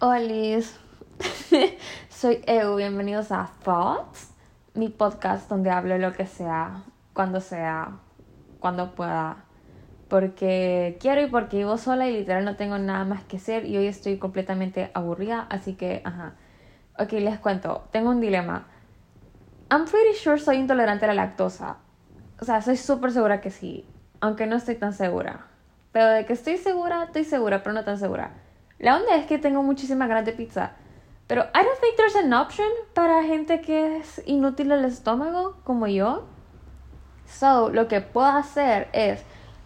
Olis, soy EU, bienvenidos a Thoughts, mi podcast donde hablo lo que sea, cuando pueda, porque quiero y porque vivo sola y literal no tengo nada más que hacer y hoy estoy completamente aburrida, así que, Ok, les cuento, tengo un dilema. I'm pretty sure soy intolerante a la lactosa, o sea, soy súper segura que sí, aunque no estoy tan segura, pero de que estoy segura, pero no tan segura. La onda es que tengo muchísimas ganas de pizza, pero I don't think there's an option para gente que es inútil al estómago, como yo. So, lo que puedo hacer es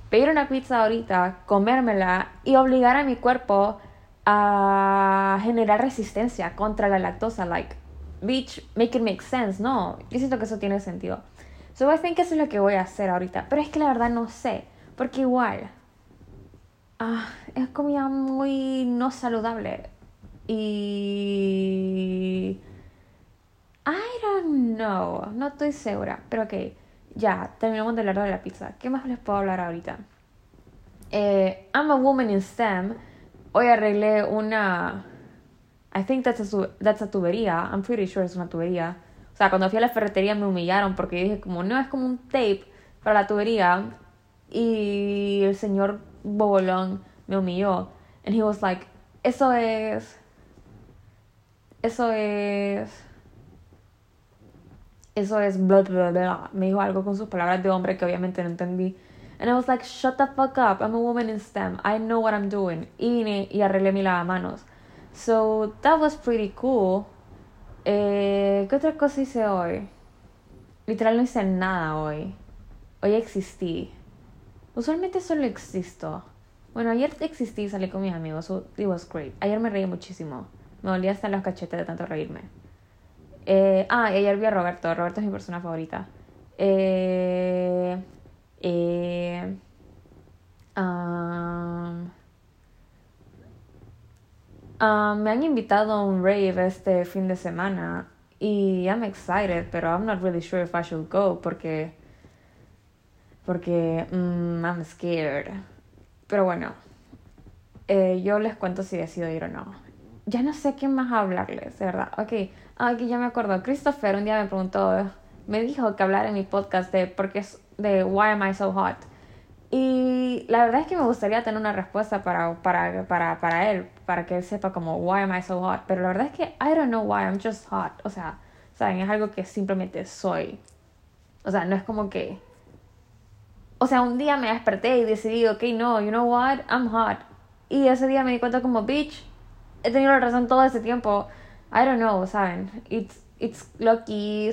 pedir una pizza ahorita, comérmela y obligar a mi cuerpo a generar resistencia contra la lactosa. Like, bitch, make it make sense, no. Yo siento que eso tiene sentido. So, I think eso es lo que voy a hacer ahorita, pero es que la verdad no sé, porque igual... es comida muy no saludable. Y... I don't know. No estoy segura. Pero ok, ya, terminamos de hablar de la pizza. ¿Qué más les puedo hablar ahorita? I'm a woman in STEM. Hoy arreglé una... I think that's a tubería. I'm pretty sure es una tubería. O sea, cuando fui a la ferretería me humillaron porque dije como, no, es como un tape para la tubería. Y el señor... bobolón me humilló. And he was like, Eso es bla bla bla. Me dijo algo con sus palabras de hombre que obviamente no entendí. And I was like, shut the fuck up, I'm a woman in STEM, I know what I'm doing. Y vine y arreglé mi lavamanos. So that was pretty cool. ¿Qué otra cosa hice hoy? Literal no hice nada hoy. Hoy existí. Usualmente solo existo. Bueno, ayer existí y salí con mis amigos. It was great. Ayer me reí muchísimo. Me dolía hasta los cachetes de tanto reírme. Y ayer vi a Roberto. Roberto es mi persona favorita. Me han invitado a un rave este fin de semana. Y I'm excited, pero I'm not really sure if I should go porque I'm scared. Pero bueno, yo les cuento si decido ir o no. Ya no sé qué más hablarles, de verdad. Ok, aquí ya me acuerdo. Christopher un día me preguntó, me dijo que hablara en mi podcast de Why Am I So Hot. Y la verdad es que me gustaría tener una respuesta para él, para que él sepa como Why Am I So Hot. Pero la verdad es que I don't know why, I'm just hot. O sea, saben, es algo que simplemente soy. O sea, no es como que... O sea, un día me desperté y decidí, ok, no, you know what, I'm hot. Y ese día me di cuenta como, bitch, he tenido la razón todo ese tiempo. I don't know, ¿saben? It's lucky.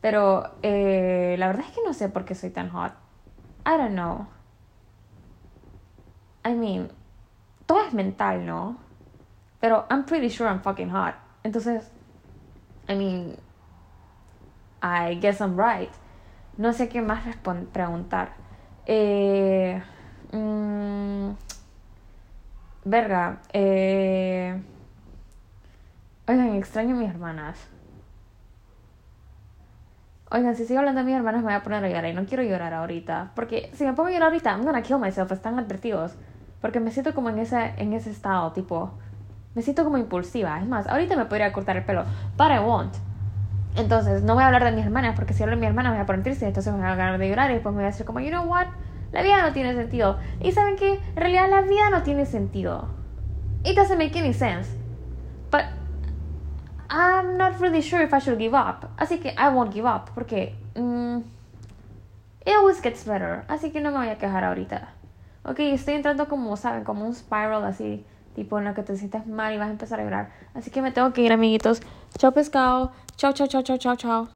Pero la verdad es que no sé por qué soy tan hot. I don't know. I mean, todo es mental, ¿no? Pero I'm pretty sure I'm fucking hot. Entonces, I mean, I guess I'm right. No sé qué más preguntar. Verga. Oigan, extraño a mis hermanas. Oigan, si sigo hablando de mis hermanas me voy a poner a llorar y no quiero llorar ahorita, porque si me pongo a llorar ahorita I'm gonna kill myself, están advertidos, porque me siento como en ese estado, tipo, me siento como impulsiva. Es más, ahorita me podría cortar el pelo, but I won't. Entonces, no voy a hablar de mis hermanas, porque si hablo de mis hermanas me voy a poner triste, entonces me voy a ganar de llorar y después me voy a decir como, you know what, la vida no tiene sentido. Y ¿saben qué? En realidad la vida no tiene sentido. It doesn't make any sense. But I'm not really sure if I should give up. Así que I won't give up, porque it always gets better. Así que no me voy a quejar ahorita. Ok, estoy entrando como, ¿saben? Como un spiral así, tipo en lo que te sientes mal y vas a empezar a llorar. Así que me tengo que ir, amiguitos. Chao pescado. Chao, chao, chao, chao, chao, chao.